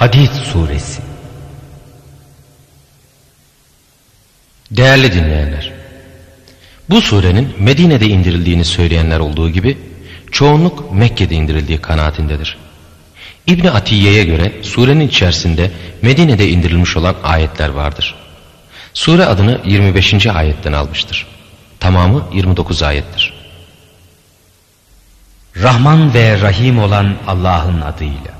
Hadid Suresi. Değerli dinleyenler, bu surenin Medine'de indirildiğini söyleyenler olduğu gibi çoğunluk Mekke'de indirildiği kanaatindedir. İbni Atiye'ye göre surenin içerisinde Medine'de indirilmiş olan ayetler vardır. Sure adını 25. ayetten almıştır. Tamamı 29 ayettir. Rahman ve Rahim olan Allah'ın adıyla.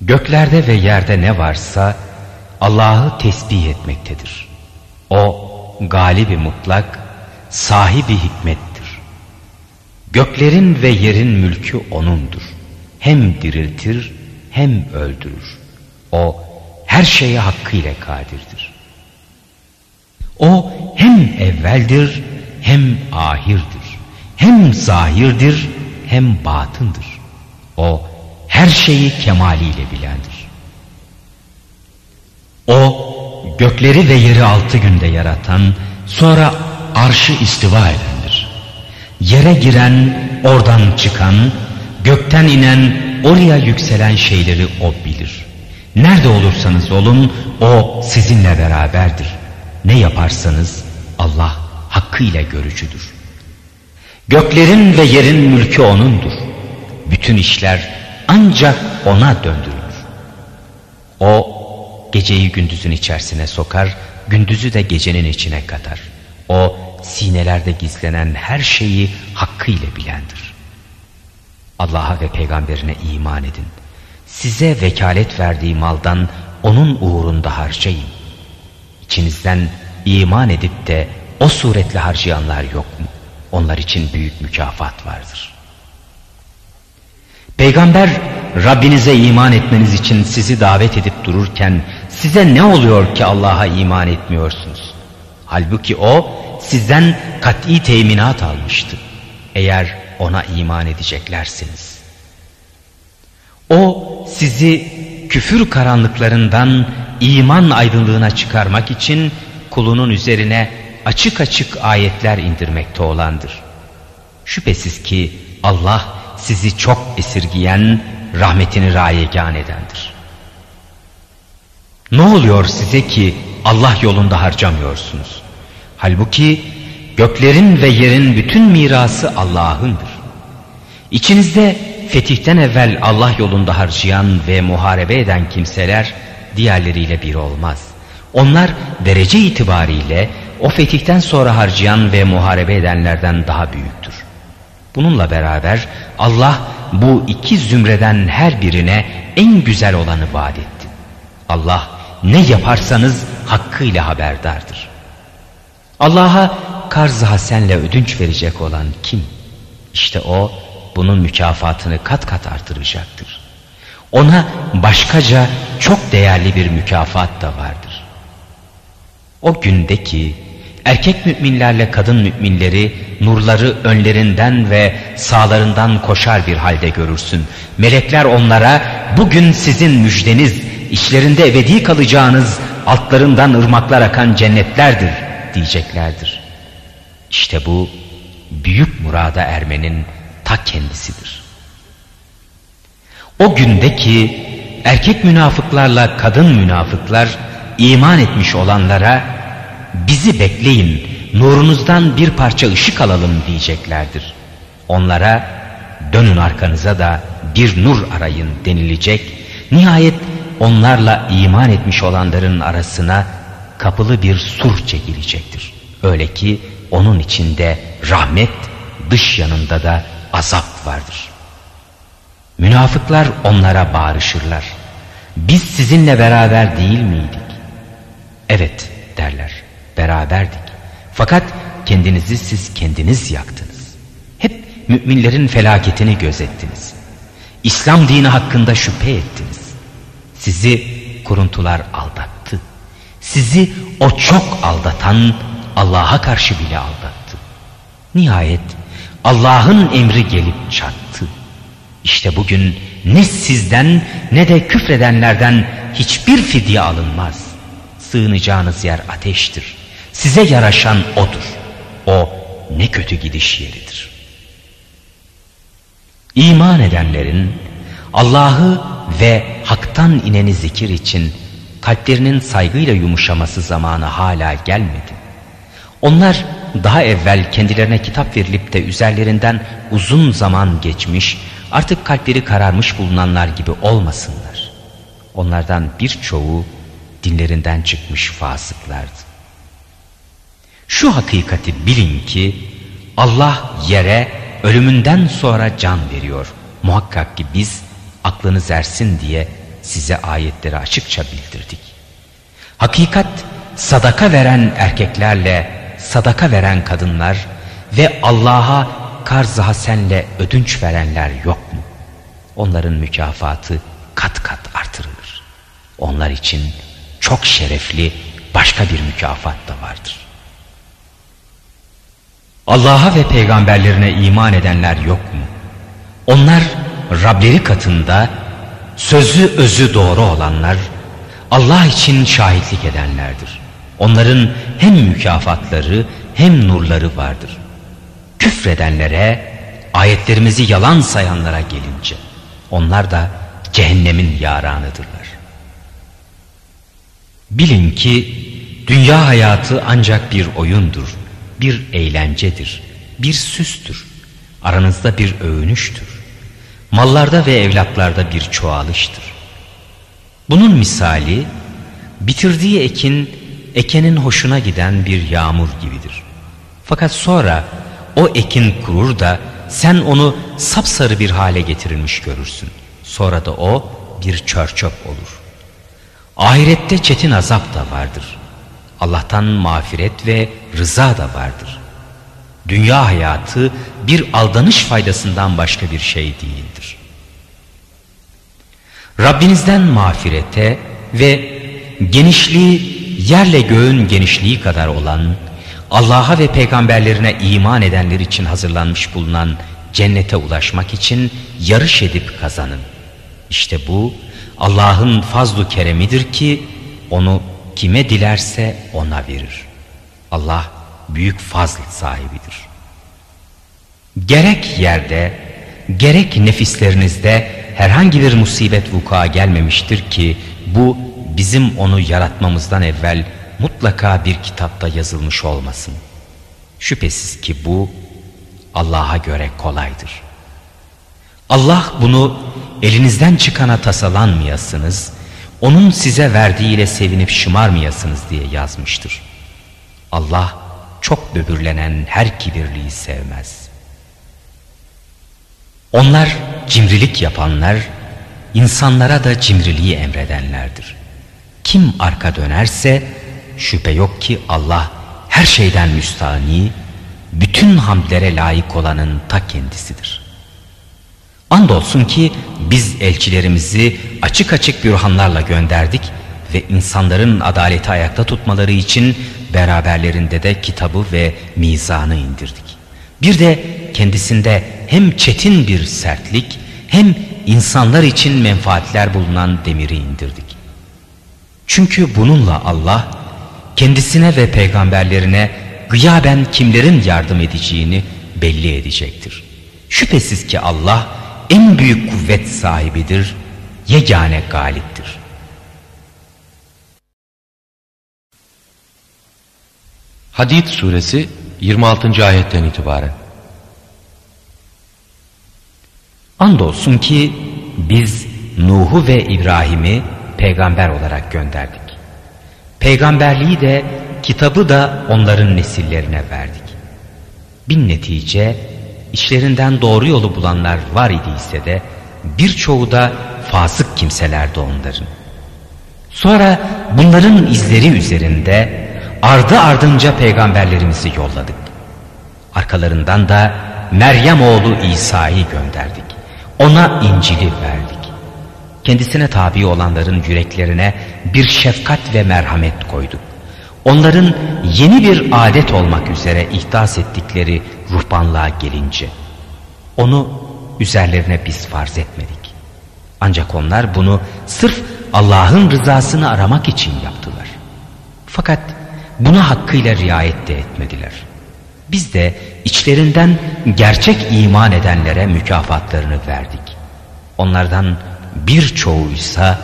Göklerde ve yerde ne varsa Allah'ı tesbih etmektedir. O galibi mutlak, sahibi hikmettir. Göklerin ve yerin mülkü O'nundur. Hem diriltir hem öldürür. O her şeye hakkıyla kadirdir. O hem evveldir hem ahirdir. Hem zahirdir hem batındır. O her şeyi kemaliyle bilendir. O gökleri ve yeri 6 günde yaratan, sonra arşı istiva edendir. Yere giren, oradan çıkan, gökten inen, oraya yükselen şeyleri O bilir. Nerede olursanız olun, O sizinle beraberdir. Ne yaparsanız Allah hakkıyla görücüdür. Göklerin ve yerin mülkü O'nundur. Bütün işler ancak O'na döndürülür. O geceyi gündüzün içerisine sokar, gündüzü de gecenin içine katar. O sinelerde gizlenen her şeyi hakkıyla bilendir. Allah'a ve peygamberine iman edin. Size vekalet verdiği maldan O'nun uğrunda harcayın. İçinizden iman edip de O suretle harcayanlar yok mu? Onlar için büyük mükafat vardır. Peygamber, Rabbinize iman etmeniz için sizi davet edip dururken size ne oluyor ki Allah'a iman etmiyorsunuz? Halbuki O sizden kat'i teminat almıştı. Eğer O'na iman edecekseniz. O sizi küfür karanlıklarından iman aydınlığına çıkarmak için kulunun üzerine açık açık ayetler indirmekte olandır. Şüphesiz ki Allah sizi çok esirgiyen, rahmetini rayegan edendir. Ne oluyor size ki Allah yolunda harcamıyorsunuz? Halbuki göklerin ve yerin bütün mirası Allah'ındır. İçinizde fetihten evvel Allah yolunda harcayan ve muharebe eden kimseler diğerleriyle bir olmaz. Onlar derece itibariyle o fetihten sonra harcayan ve muharebe edenlerden daha büyüktür. Bununla beraber Allah bu 2 zümreden her birine en güzel olanı vaat etti. Allah ne yaparsanız hakkıyla haberdardır. Allah'a karz-ı hasenle ödünç verecek olan kim? İşte O bunun mükafatını kat kat artıracaktır. Ona başkaca çok değerli bir mükafat da vardır. O gündeki erkek müminlerle kadın müminleri nurları önlerinden ve sağlarından koşar bir halde görürsün. Melekler onlara bugün sizin müjdeniz, içlerinde ebedi kalacağınız altlarından ırmaklar akan cennetlerdir diyeceklerdir. İşte bu büyük murada ermenin ta kendisidir. O gündeki erkek münafıklarla kadın münafıklar iman etmiş olanlara bizi bekleyin, nurunuzdan bir parça ışık alalım diyeceklerdir. Onlara dönün arkanıza da bir nur arayın denilecek. Nihayet onlarla iman etmiş olanların arasına kapılı bir sur çekilecektir. Öyle ki onun içinde rahmet, dış yanında da azap vardır. Münafıklar onlara bağırışırlar. Biz sizinle beraber değil miydik? Evet derler. Beraberdik. Fakat kendinizi siz kendiniz yaktınız. Hep müminlerin felaketini gözettiniz. İslam dini hakkında şüphe ettiniz. Sizi kuruntular aldattı. Sizi o çok aldatan Allah'a karşı bile aldattı. Nihayet Allah'ın emri gelip çattı. İşte bugün ne sizden ne de küfredenlerden hiçbir fidye alınmaz. Sığınacağınız yer ateştir. Size yaraşan O'dur. O ne kötü gidiş yeridir. İman edenlerin Allah'ı ve haktan ineni zikir için kalplerinin saygıyla yumuşaması zamanı hala gelmedi. Onlar daha evvel kendilerine kitap verilip de üzerlerinden uzun zaman geçmiş, artık kalpleri kararmış bulunanlar gibi olmasınlar. Onlardan birçoğu dinlerinden çıkmış fasıklardı. Şu hakikati bilin ki Allah yere ölümünden sonra can veriyor. Muhakkak ki biz aklınız ersin diye size ayetleri açıkça bildirdik. Hakikat, sadaka veren erkeklerle sadaka veren kadınlar ve Allah'a karz-ı hasenle ödünç verenler yok mu? Onların mükafatı kat kat artırılır. Onlar için çok şerefli başka bir mükafat da vardır. Allah'a ve peygamberlerine iman edenler yok mu? Onlar Rableri katında sözü özü doğru olanlar, Allah için şahitlik edenlerdir. Onların hem mükafatları hem nurları vardır. Küfredenlere, ayetlerimizi yalan sayanlara gelince, onlar da cehennemin yaranıdırlar. Bilin ki dünya hayatı ancak bir oyundur, bir eğlencedir, bir süstür, aranızda bir övünüştür, mallarda ve evlatlarda bir çoğalıştır. Bunun misali, bitirdiği ekenin hoşuna giden bir yağmur gibidir. Fakat sonra o ekin kurur da sen onu sapsarı bir hale getirilmiş görürsün. Sonra da o bir çörçöp olur. Ahirette çetin azap da vardır. Allah'tan mağfiret ve rıza da vardır. Dünya hayatı bir aldanış faydasından başka bir şey değildir. Rabbinizden mağfirete ve genişliği yerle göğün genişliği kadar olan, Allah'a ve peygamberlerine iman edenler için hazırlanmış bulunan cennete ulaşmak için yarış edip kazanın. İşte bu Allah'ın fazlu keremidir ki onu kime dilerse ona verir. Allah büyük fazl sahibidir. Gerek yerde, gerek nefislerinizde herhangi bir musibet vuku'a gelmemiştir ki bu bizim onu yaratmamızdan evvel mutlaka bir kitapta yazılmış olmasın. Şüphesiz ki bu Allah'a göre kolaydır. Allah bunu elinizden çıkana tasalanmayasınız, onun size verdiğiyle sevinip şımarmayasınız diye yazmıştır. Allah çok böbürlenen her kibirliği sevmez. Onlar cimrilik yapanlar, insanlara da cimriliği emredenlerdir. Kim arka dönerse şüphe yok ki Allah her şeyden müstahni, bütün hamdlere layık olanın ta kendisidir. Andolsun ki biz elçilerimizi açık açık bürhanlarla gönderdik ve insanların adaleti ayakta tutmaları için beraberlerinde de kitabı ve mizanı indirdik. Bir de kendisinde hem çetin bir sertlik hem insanlar için menfaatler bulunan demiri indirdik. Çünkü bununla Allah kendisine ve peygamberlerine gıyaben kimlerin yardım edeceğini belli edecektir. Şüphesiz ki Allah en büyük kuvvet sahibidir, yegane galiptir. Hadid suresi 26. ayetten itibaren. Andolsun ki biz Nuh'u ve İbrahim'i peygamber olarak gönderdik. Peygamberliği de kitabı da onların nesillerine verdik. Bilnetice işlerinden doğru yolu bulanlar var idiyse de birçoğu da fasık kimselerdi onların. Sonra bunların izleri üzerinde ardı ardınca peygamberlerimizi yolladık. Arkalarından da Meryem oğlu İsa'yı gönderdik. Ona İncil'i verdik. Kendisine tabi olanların yüreklerine bir şefkat ve merhamet koyduk. Onların yeni bir adet olmak üzere ihdas ettikleri ruhbanlığa gelince, onu üzerlerine biz farz etmedik. Ancak onlar bunu sırf Allah'ın rızasını aramak için yaptılar. Fakat buna hakkıyla riayet de etmediler. Biz de içlerinden gerçek iman edenlere mükafatlarını verdik. Onlardan birçoğuysa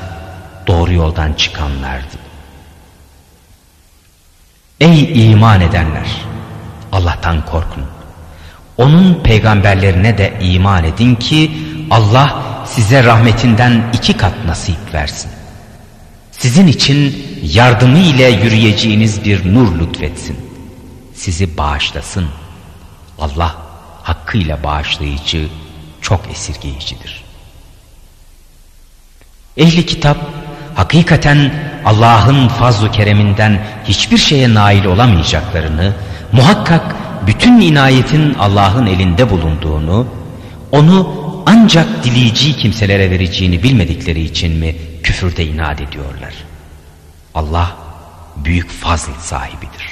doğru yoldan çıkanlardı. Ey iman edenler! Allah'tan korkun. Onun peygamberlerine de iman edin ki Allah size rahmetinden 2 kat nasip versin. Sizin için yardımı ile yürüyeceğiniz bir nur lütfetsin. Sizi bağışlasın. Allah hakkıyla bağışlayıcı, çok esirgeyicidir. Ehli kitap hakikaten Allah'ın fazl-ı kereminden hiçbir şeye nail olamayacaklarını, muhakkak bütün inayetin Allah'ın elinde bulunduğunu, onu ancak dileyici kimselere vereceğini bilmedikleri için mi küfürde inat ediyorlar? Allah büyük fazl sahibidir.